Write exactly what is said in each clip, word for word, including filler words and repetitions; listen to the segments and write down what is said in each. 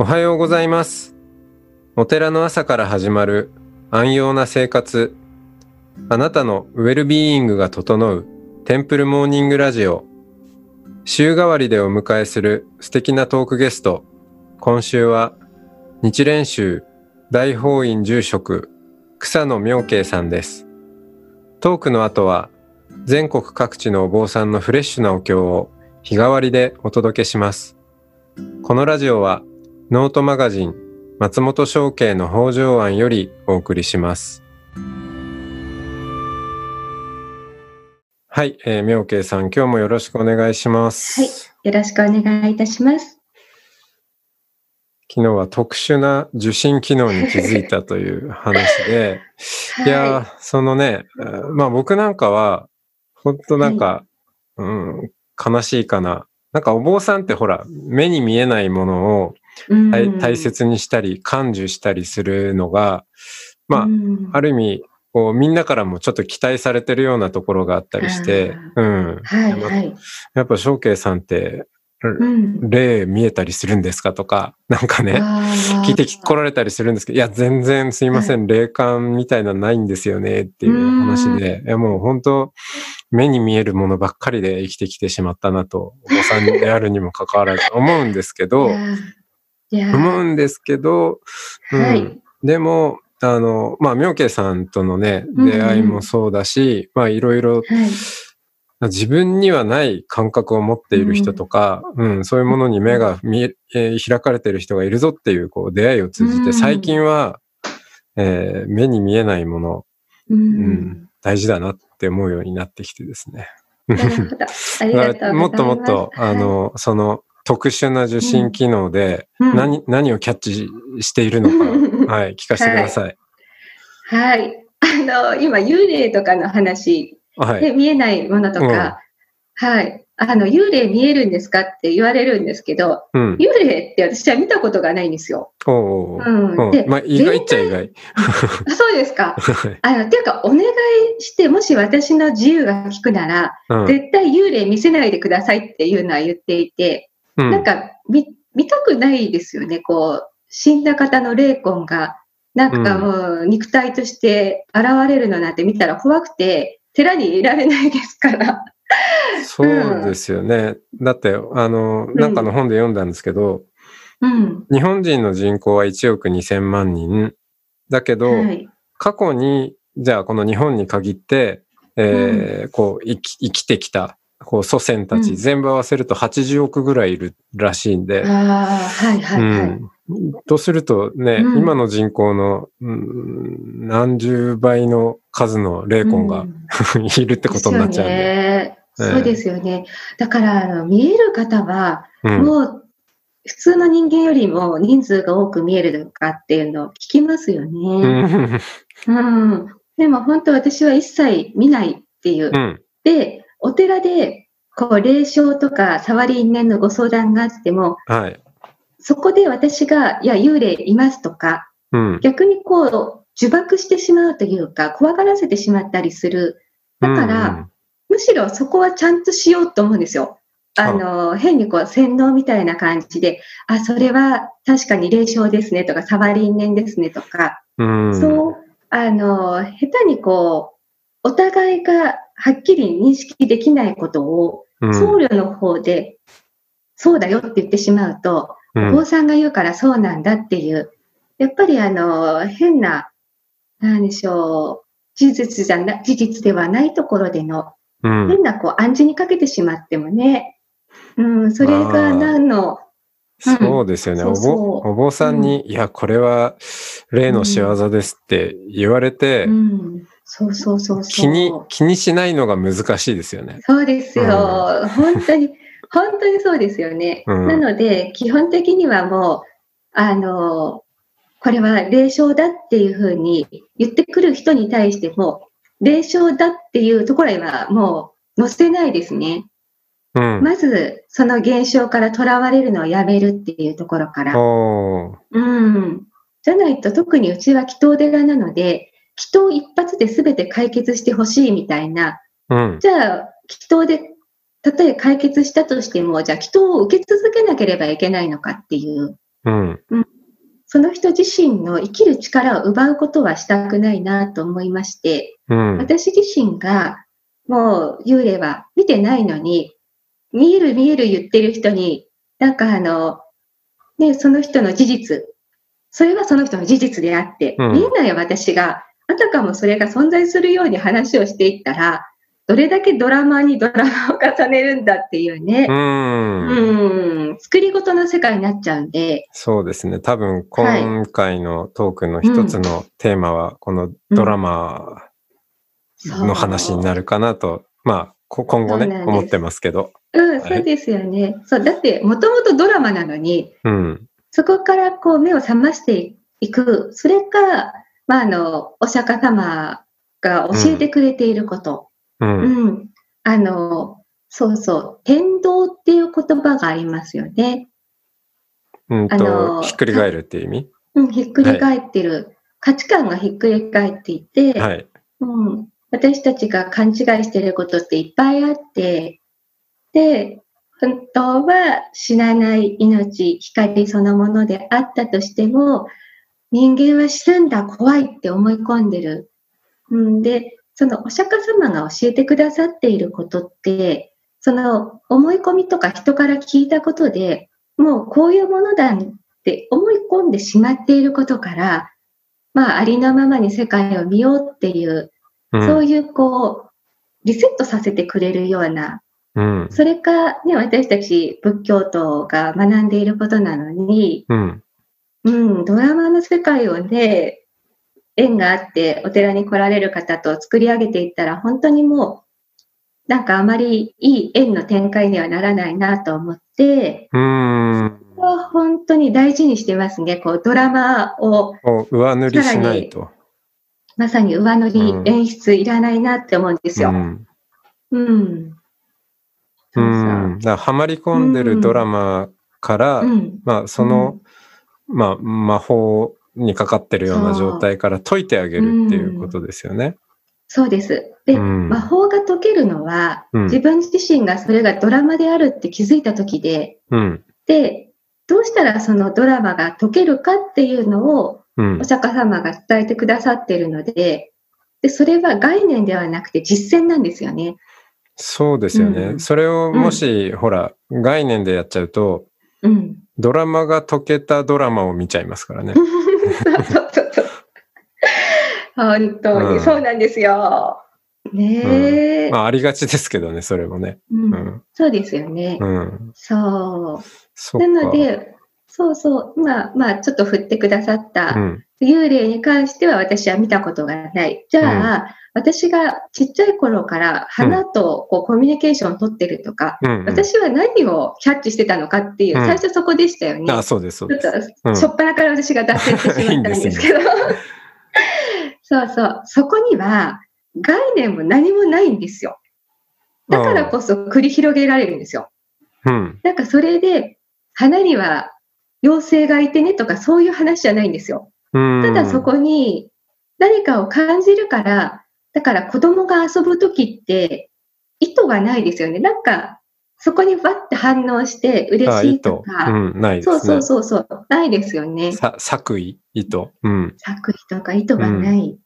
おはようございます。お寺の朝から始まる安養な生活。あなたのウェルビーイングが整うテンプルモーニングラジオ。週替わりでお迎えする素敵なトークゲスト。今週は日蓮宗大法院住職草野明慶さんです。トークの後は全国各地のお坊さんのフレッシュなお経を日替わりでお届けします。このラジオはノートマガジン松本商家の北条庵よりお送りします。はい、えー、明慶さん、今日もよろしくお願いします。はい、よろしくお願いいたします。昨日は特殊な受信機能に気づいたという話で、はい、いやそのね、まあ僕なんかは本当なんか、はい、うん、悲しいかな。なんかお坊さんってほら目に見えないものを大切にしたり感受したりするのが、まあ、うん、ある意味こうみんなからもちょっと期待されてるようなところがあったりして、うん、はいはい、やっぱ祥慶さんって霊見えたりするんですかとかなんかね聞いて来られたりするんですけど、いや全然すいません、霊感みたいなのないんですよねっていう話で、いやもう本当目に見えるものばっかりで生きてきてしまったなとお子さんであるにもかかわらず思うんですけど思うんですけど、うんはい、でもあのまあ明慶さんとのね出会いもそうだし、うん、まあいろいろ自分にはない感覚を持っている人とか、うんうん、そういうものに目が見え、えー、開かれている人がいるぞっていう、こう出会いを通じて、最近は、えー、目に見えないもの、うんうん、大事だなって思うようになってきてですね。なるほど。ありがとうございます。もっともっと、あの、その特殊な受信機能で何、うん、何をキャッチしているのか、はい、聞かせてください。はい、はい。あの、今、幽霊とかの話、はい、で見えないものとか、うん、はい、あの幽霊見えるんですかって言われるんですけど、うん、幽霊って私は見たことがないんですよ。おうん、でまあ、意外っちゃ意外。そうですか。あのっていうかお願いしてもし私の自由が利くなら、うん、絶対幽霊見せないでくださいっていうのは言っていて、うん、なんか 見, 見たくないですよね。こう死んだ方の霊魂がなんかもう肉体として現れるのなんて見たら怖くて。寺にいられないですから。そうですよね。うん、だって、あの、なんかの本で読んだんですけど、うん、日本人の人口はいちおくにせんまんにん。だけど、はい、過去に、じゃあこの日本に限って、えーうん、こう生き、生きてきたこう祖先たち、うん、全部合わせるとはちじゅうおくぐらいいるらしいんで。あはいはいはい。うんとするとね、うん、今の人口の、うん、何十倍の数の霊魂が、うん、いるってことになっちゃうんで。ねえー、そうですよね。だからあの見える方は、うん、もう普通の人間よりも人数が多く見えるとかっていうのを聞きますよね。うんうん、でも本当私は一切見ないっていう。うん、で、お寺でこう霊障とか触り因縁のご相談があっても、はいそこで私が、いや、幽霊いますとか、うん、逆にこう、呪縛してしまうというか、怖がらせてしまったりする。だから、うんうん、むしろそこはちゃんとしようと思うんですよ。あの、あ変にこう、洗脳みたいな感じで、あ、それは確かに霊障ですねとか、触り因縁ですねとか、うん、そう、あの、下手にこう、お互いがはっきり認識できないことを、うん、僧侶の方で、そうだよって言ってしまうと、お坊さんが言うからそうなんだっていう、やっぱりあの、変な、何でしょう、事実じゃな、事実ではないところでの、うん、変なこう暗示にかけてしまってもね、うん、それが何の、うん、そうですよね。そうそうおぼ、お坊さんに、うん、いや、これは霊の仕業ですって言われて、うんうんそうそうそうそう気に、気にしないのが難しいですよね。そうですよ。うん、本当に。本当にそうですよね。うん、なので、基本的にはもう、あの、これは霊障だっていうふうに言ってくる人に対しても、霊障だっていうところはもう載せないですね。うん、まず、その現象からとらわれるのをやめるっていうところから。うん、じゃないと、特にうちは祈祷寺なので、祈祷一発で全て解決してほしいみたいな。うん、じゃあ、祈祷で、たとえ解決したとしても、じゃあ祈祷を受け続けなければいけないのかっていう。うんうん、その人自身の生きる力を奪うことはしたくないなと思いまして、うん、私自身がもう幽霊は見てないのに、見える見える言ってる人に、なんかあの、ね、その人の事実、それはその人の事実であって、うん、見えない私が、あたかもそれが存在するように話をしていったら、どれだけドラマにドラマを重ねるんだっていうね。うん。うん。作り事の世界になっちゃうんで。そうですね。多分今回のトークの一つのテーマは、このドラマの話になるかなと、うんうん、まあ今後ね、思ってますけど。うん、そうですよね。そう、だってもともとドラマなのに、うん、そこからこう目を覚ましていく。それか、まああの、お釈迦様が教えてくれていること。うんうんうん、あのそうそう天道っていう言葉がありますよね。うんとあのひっくり返るっていう意味、うん、ひっくり返ってる、はい、価値観がひっくり返っていて、はいうん、私たちが勘違いしてることっていっぱいあって、で本当は死なない命、光そのものであったとしても人間は死ぬんだ、怖いって思い込んでる、うん、でそのお釈迦様が教えてくださっていることって、その思い込みとか人から聞いたことで、もうこういうものだって思い込んでしまっていることから、まあありのままに世界を見ようっていう、うん、そういうこう、リセットさせてくれるような、うん、それかね、私たち仏教徒が学んでいることなのに、うん、うん、ドラマの世界をね、縁があってお寺に来られる方と作り上げていったら本当にもうなんかあまりいい縁の展開にはならないなと思って、うーん、そこは本当に大事にしてますね。こうドラマを上塗りしないと、まさに上塗り、うん、演出いらないなって思うんですよ。うん、うん、そうそう、うん、だからはまり込んでるドラマから、うん、まあその、うん、まあ魔法にかかってるような状態から解いてあげるっていうことですよね。うん、そうです。で、うん、魔法が解けるのは、うん、自分自身がそれがドラマであるって気づいた時で、うん、で、どうしたらそのドラマが解けるかっていうのを、うん、お釈迦様が伝えてくださっているので、で、それは概念ではなくて実践なんですよね。そうですよね。うん、それをもし、うん、ほら、概念でやっちゃうと、うん、ドラマが解けたドラマを見ちゃいますからね。そうそうそう。本当にそうなんですよ。うん、ねえ、うん、まあ。ありがちですけどね、それもね。うんうん、そうですよね。うん、そう。そっか。なので、そうそう、まあ、まあ、ちょっと振ってくださった、うん、幽霊に関しては私は見たことがない。じゃあ、うん、私がちっちゃい頃から花とこうコミュニケーションを取ってるとか、うんうん、私は何をキャッチしてたのかっていう、うん、最初そこでしたよね。ああ、そうです、そうです。ちょっと、しょっぱなから私が脱線してしまったんですけど。いいんですね、そうそう。そこには概念も何もないんですよ。だからこそ繰り広げられるんですよ。うん、なんかそれで、花には妖精がいてねとかそういう話じゃないんですよ。うん、ただそこに何かを感じるから、だから子供が遊ぶときって意図がないですよね。なんかそこにわって反応して嬉しいとか、うん、ないですね。そうそうそうそう、ないですよね。さ作為、意図、うん、作為とか意図がない。うん、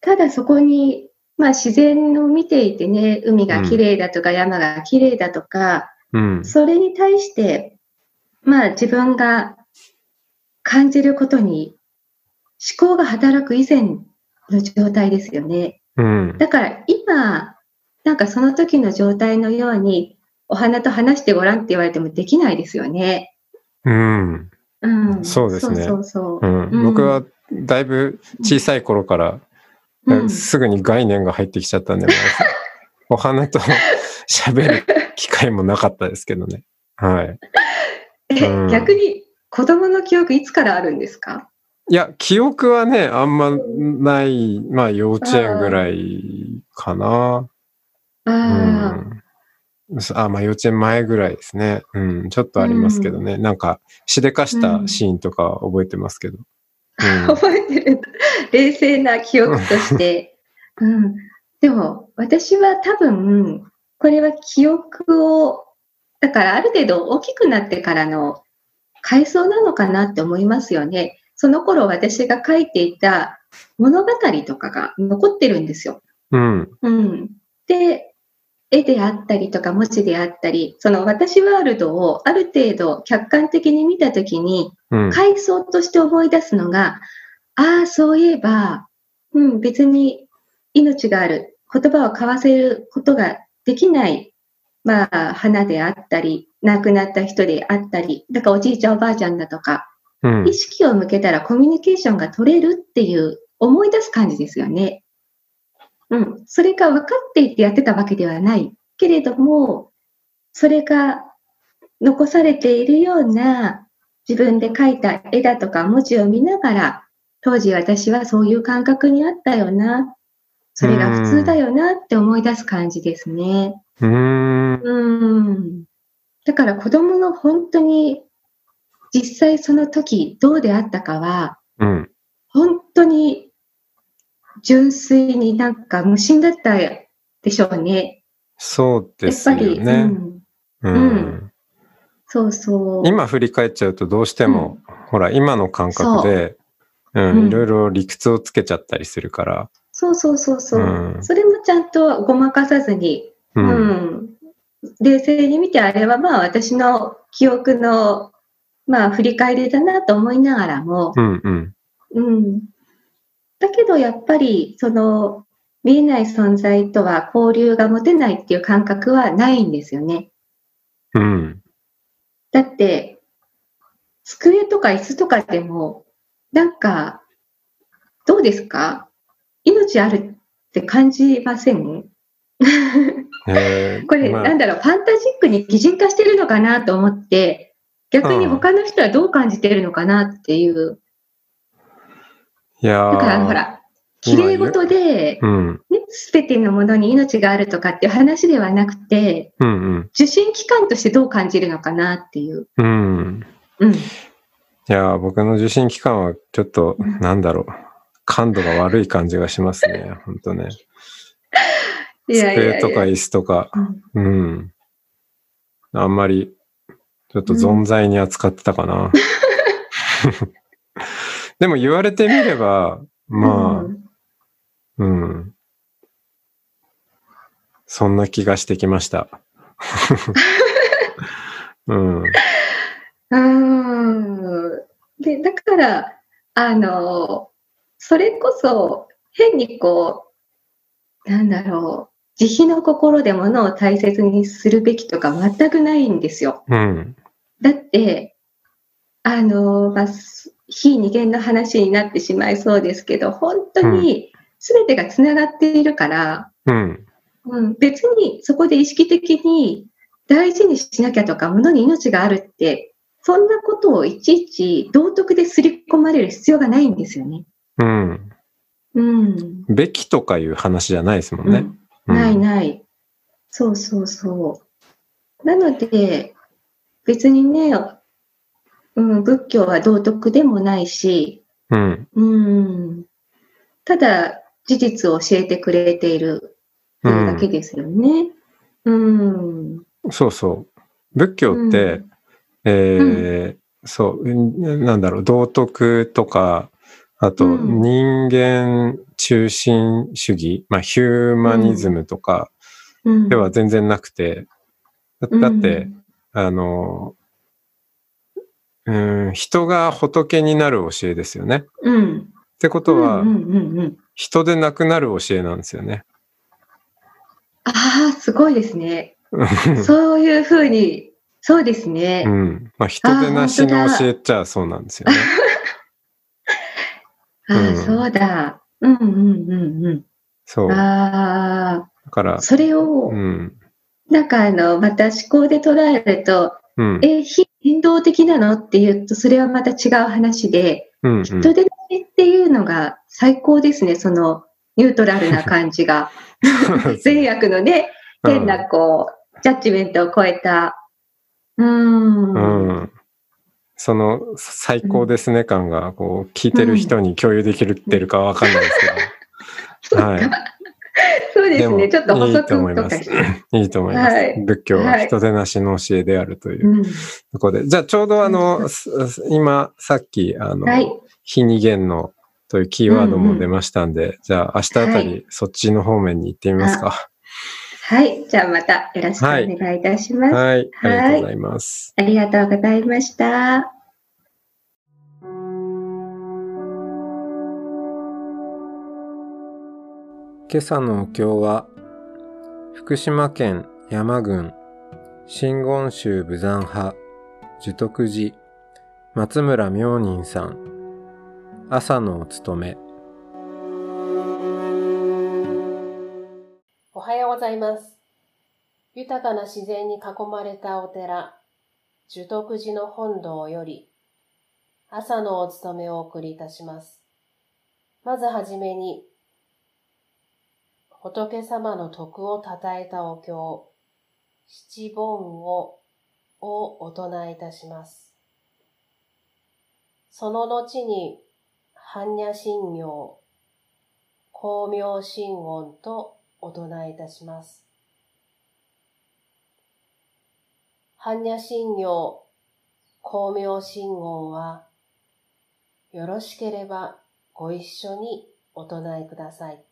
ただそこにまあ自然を見ていてね、海が綺麗だとか山が綺麗だとか、うん、それに対してまあ自分が感じることに思考が働く以前の状態ですよね。うん、だから今なんかその時の状態のようにお花と話してごらんって言われてもできないですよね。うん、うん、そうですね。僕はだいぶ小さい頃から、うん、すぐに概念が入ってきちゃったんで、うん、お花と喋る機会もなかったですけどね。はい。え、うん、逆に子供の記憶いつからあるんですか？いや、記憶はね、あんまない、まあ幼稚園ぐらいかな。あ、うん、あ、まあ幼稚園前ぐらいですね。うん、ちょっとありますけどね。うん、なんか、しでかしたシーンとか覚えてますけど。うんうん、覚えてる。冷静な記憶として。うん、でも、私は多分、これは記憶を、だからある程度大きくなってからの回想なのかなって思いますよね。その頃私が書いていた物語とかが残ってるんですよ。うんうん、で、絵であったりとか文字であったり、その私ワールドをある程度客観的に見たときに、うん、回想として思い出すのが、ああ、そういえば、うん、別に命がある、言葉を交わせることができない、まあ、花であったり、亡くなった人であったり、だからおじいちゃんおばあちゃんだとか、うん、意識を向けたらコミュニケーションが取れるっていう思い出す感じですよね。うん、それが分かっていてやってたわけではないけれども、それが残されているような自分で描いた絵だとか文字を見ながら、当時私はそういう感覚にあったよな、それが普通だよなって思い出す感じですね。うーん、うーん、だから子供の本当に実際その時どうであったかは、うん、本当に純粋になんか無心だったでしょうね。そうですよね。やっぱり、うんうんうん、そうそう。今振り返っちゃうとどうしても、うん、ほら今の感覚で、うんうん、いろいろ理屈をつけちゃったりするから。そうそうそうそう。うん、それもちゃんとごまかさずに、うんうん、冷静に見てあれはまあ私の記憶のまあ、振り返りだなと思いながらも、うんうんうん、だけどやっぱりその見えない存在とは交流が持てないっていう感覚はないんですよね、うん、だって机とか椅子とかでもなんかどうですか、命あるって感じません？これ、まあ、なんだろう、ファンタジックに擬人化してるのかなと思って、逆に他の人はどう感じているのかなっていう。いやー。だからほら、綺麗事で、うん、ね、すべてのものに命があるとかっていう話ではなくて、うんうん、受信機関としてどう感じるのかなっていう。うん。うん。いやー、僕の受信機関はちょっと、なんだろう、感度が悪い感じがしますね、本当ね。机とか椅子とか、うん、うん。あんまり、ちょっと存在に扱ってたかな。うん、でも言われてみれば、まあ、うん、うん。そんな気がしてきました。うん。うん。で、だから、あの、それこそ、変にこう、なんだろう、慈悲の心で物を大切にするべきとか全くないんですよ。うん。だって、あの、まあ、非二元の話になってしまいそうですけど、本当に全てがつながっているから、うんうん、別にそこで意識的に大事にしなきゃとか、物に命があるって、そんなことをいちいち道徳ですり込まれる必要がないんですよね。うん。うん。べきとかいう話じゃないですもんね。うん、ないない。そうそうそう。なので、別にね、うん、仏教は道徳でもないし、うん、うん、ただ事実を教えてくれているというだけですよね、うんうん、そうそう、仏教って、うん、えー、そうなんだろう、道徳とか、あと人間中心主義、まあ、ヒューマニズムとかでは全然なくて、うん、だって、うん、あの、うん、人が仏になる教えですよね。うん、ってことは、うんうんうんうん、人でなくなる教えなんですよね。ああ、すごいですね。そういうふうに、そうですね。うん、まあ、人でなしの教えっちゃそうなんですよね。ああ、うん、そうだ。うんうんうんうん。そう。ああ。だから、それを、うん、なんかあの、また思考で捉えると、うん、え、非人道的なのっていうと、それはまた違う話で、うんうん、人手出しっていうのが最高ですね、そのニュートラルな感じが。善悪のね、変なこう、うん、ジャッジメントを超えた。うーん。うん、その最高ですね感が、こう、聞いてる人に共有できるってるかわかんないですけど。はい。そうですね。ちょっと補足とかして。いいと思います。はい、仏教は人手なしの教えであるというところで。はい、じゃあちょうどあの、うん、今さっき、あの、はい、非二元のというキーワードも出ましたんで、うんうん、じゃあ明日あたりそっちの方面に行ってみますか。はいはい。じゃあまたよろしくお願いいたします。はい。はい、ありがとうございます。ありがとうございました。今朝のお経は、福島県山郡、真言宗武山派、樹徳寺、松村明仁さん、朝のお勤め。おはようございます。豊かな自然に囲まれたお寺、樹徳寺の本堂より、朝のお勤めをお送りいたします。まずはじめに、仏様の徳をたたえたお経、七梵ををお唱えいたします。その後に、般若心経、光明心音と、お唱えいたします。般若心経、光明心音は、よろしければご一緒にお唱えください。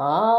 あ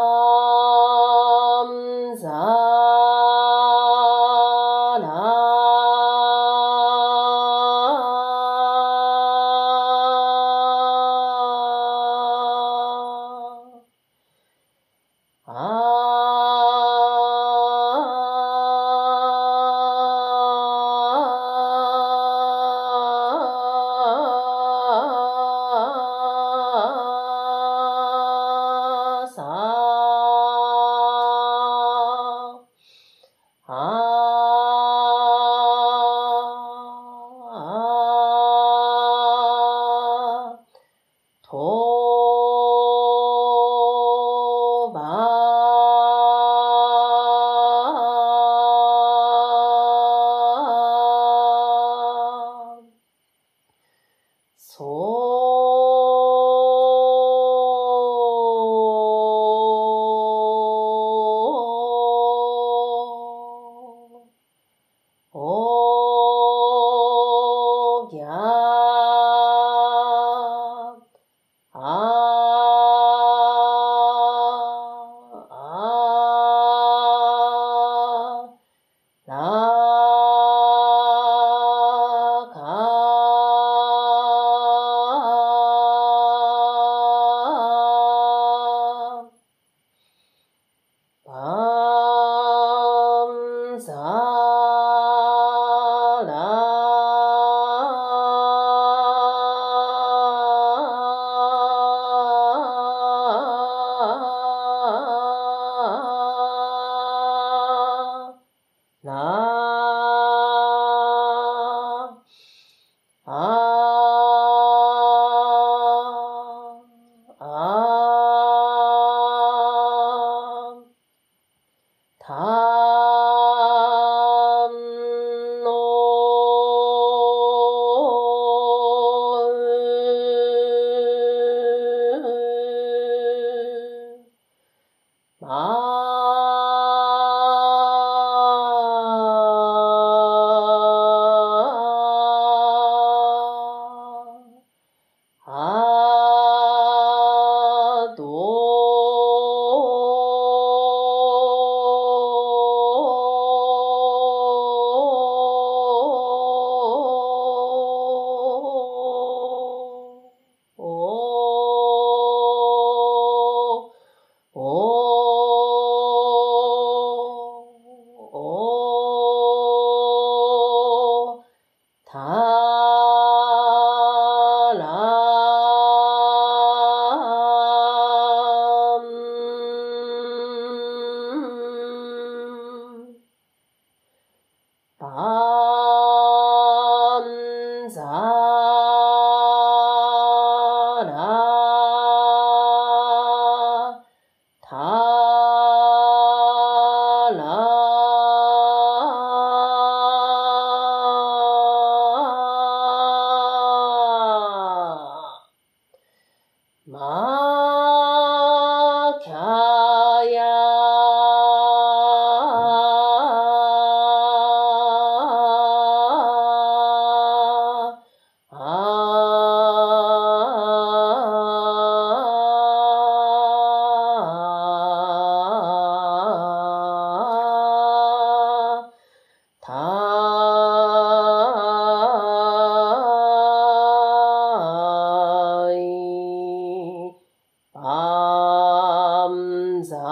Am Zara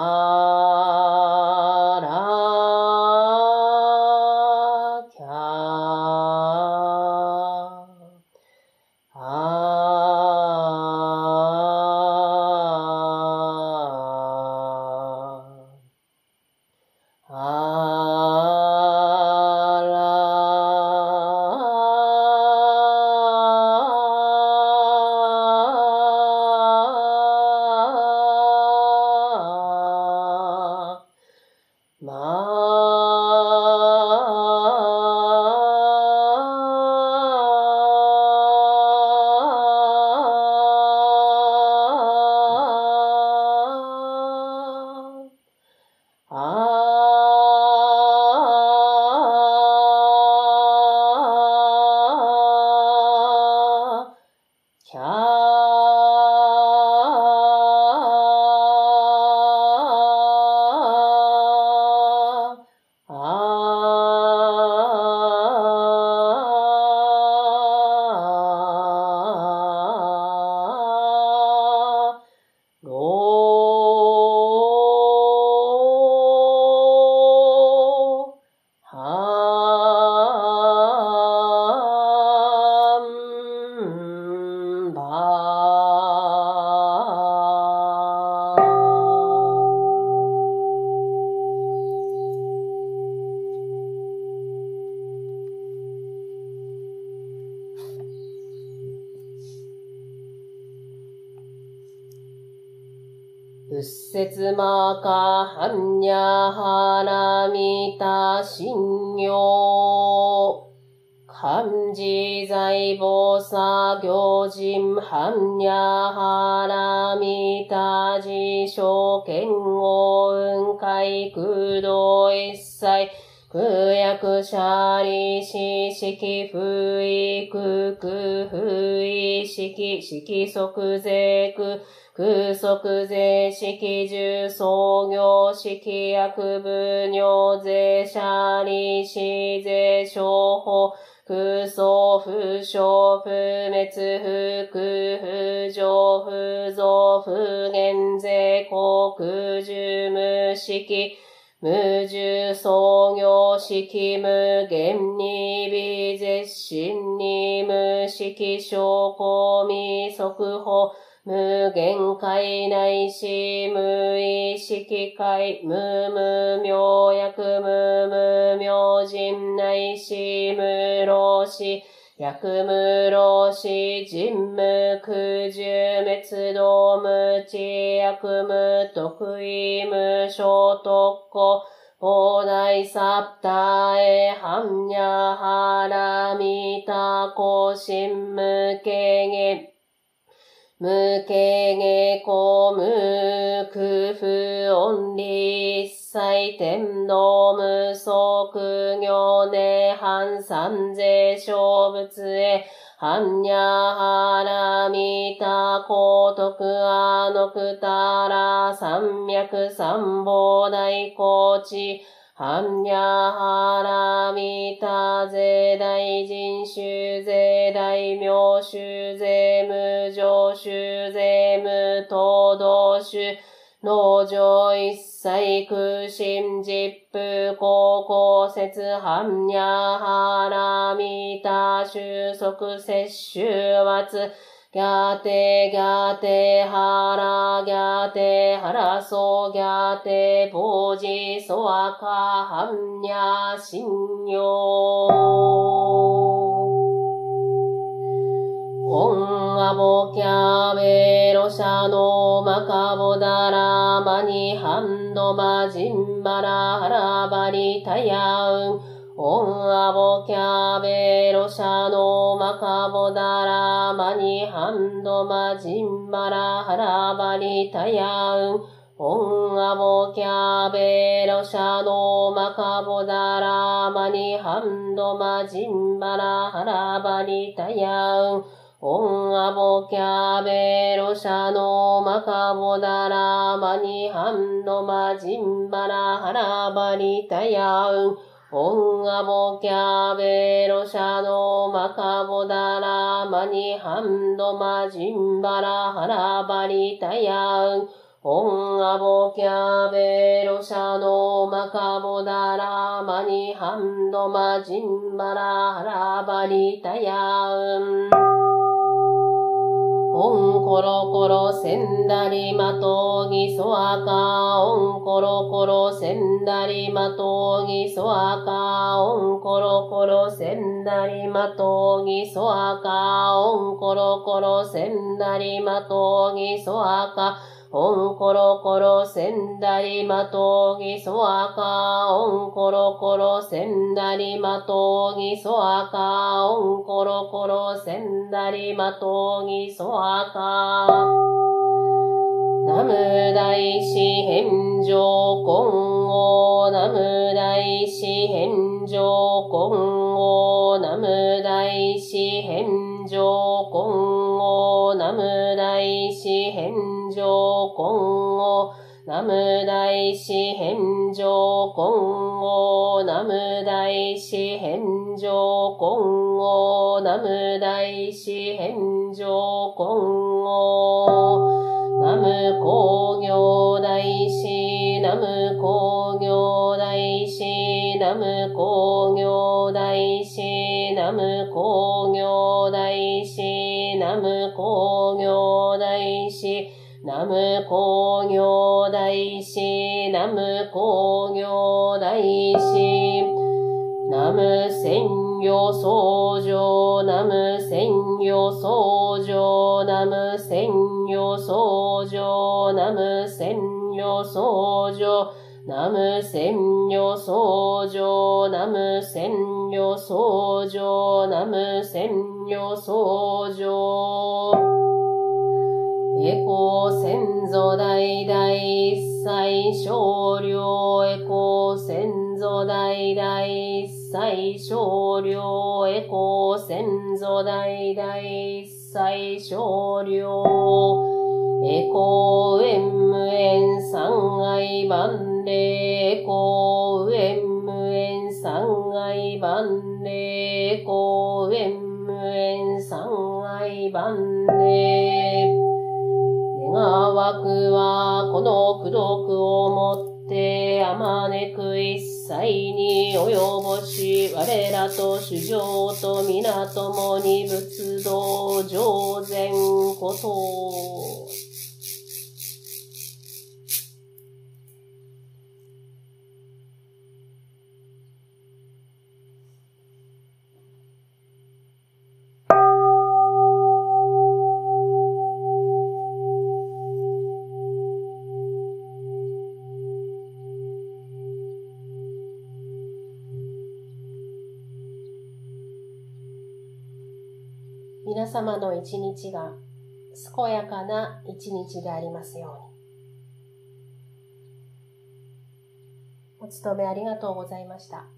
Kya Am仏マカハンニャハラミタ信用漢字財宝作行人ハンニャハラミタ辞書剣王雲海空洞一切空薬舎利子式不意空空不意式式即是空空即是式重創業式薬奉尿是舎利子是商法空想不生不滅不空不常不増不減是航空寿無式無住創業式無限に微絶心に無式証拠未速報無限界内し無意識界無無明薬無無明人内し無老死薬無老死人無空樹滅動無知薬無得意無所特攻菩提サプタエハンニャハラミタコシン無形ゲ無形ゲコ無空不音理一切天道無即行涅槃三世小仏へハンニャハラミタコトクアノクタラ三脈三宝大高知ハンニャハラミタ是大人衆是大名衆是無常衆是無等同衆農場一切空心実風高校説般若波羅蜜多収束摂取圧ギャテギャテハラギャテハラソギャテポジソワカ般若心用アボキャベロシャノマカボダラマニハンドマジンバラハラバリタヤウンオンアボキャベロシャノマカボダラマニハンドマジンバラハラバリタヤウンオンアボキャベロシャノマカボダラマニハンドマジンバラハラバリタヤウンオンアボキャベロシャノマカボダラマニハンドマジンバラハラバリタヤウンオンアモキャベロシャノマカボダラマニハンドマジンバラハラバリタヤンオンアボキャベロシャノマカボダラマニハンドマジンバラハラバリタヤンオンコロコロセンダリマトギソアカオンコロコロセンダリマトギソアカオンコロコロセンダリマトギソアカオンコロコロセンダリマトギソアカオンコロコロセンダリマトギソアカオンコロコロセンダリマトギソアカオンコロコロセンダリマトギソアカナム大師返上金剛ナム大師返上金剛ナム大師返上金剛ナム大師返上金剛ナム大師返上金剛ナム大師返上金剛ナム大師返上金剛ナム工業大師ナム工業大師ナム工業大師ナム工業大師ナム工業大師ナム工業大師ナム工業大師ナム専業創上ナム専業創上ナム専業創上ナム専業創上ナム専業創上ナム専業創上ナム専業創上エコ先祖代々一切少量エコ先祖代々一切少量エコ先祖代々一切少量エコ縁無縁三愛万礼エコ縁無縁三愛万礼エコ縁無縁三愛万礼願わくはこの功徳をもってあまねく一切に及ぼし我らと衆生と皆共に仏道上善こと皆様の一日が健やかな一日でありますように。お勤めありがとうございました。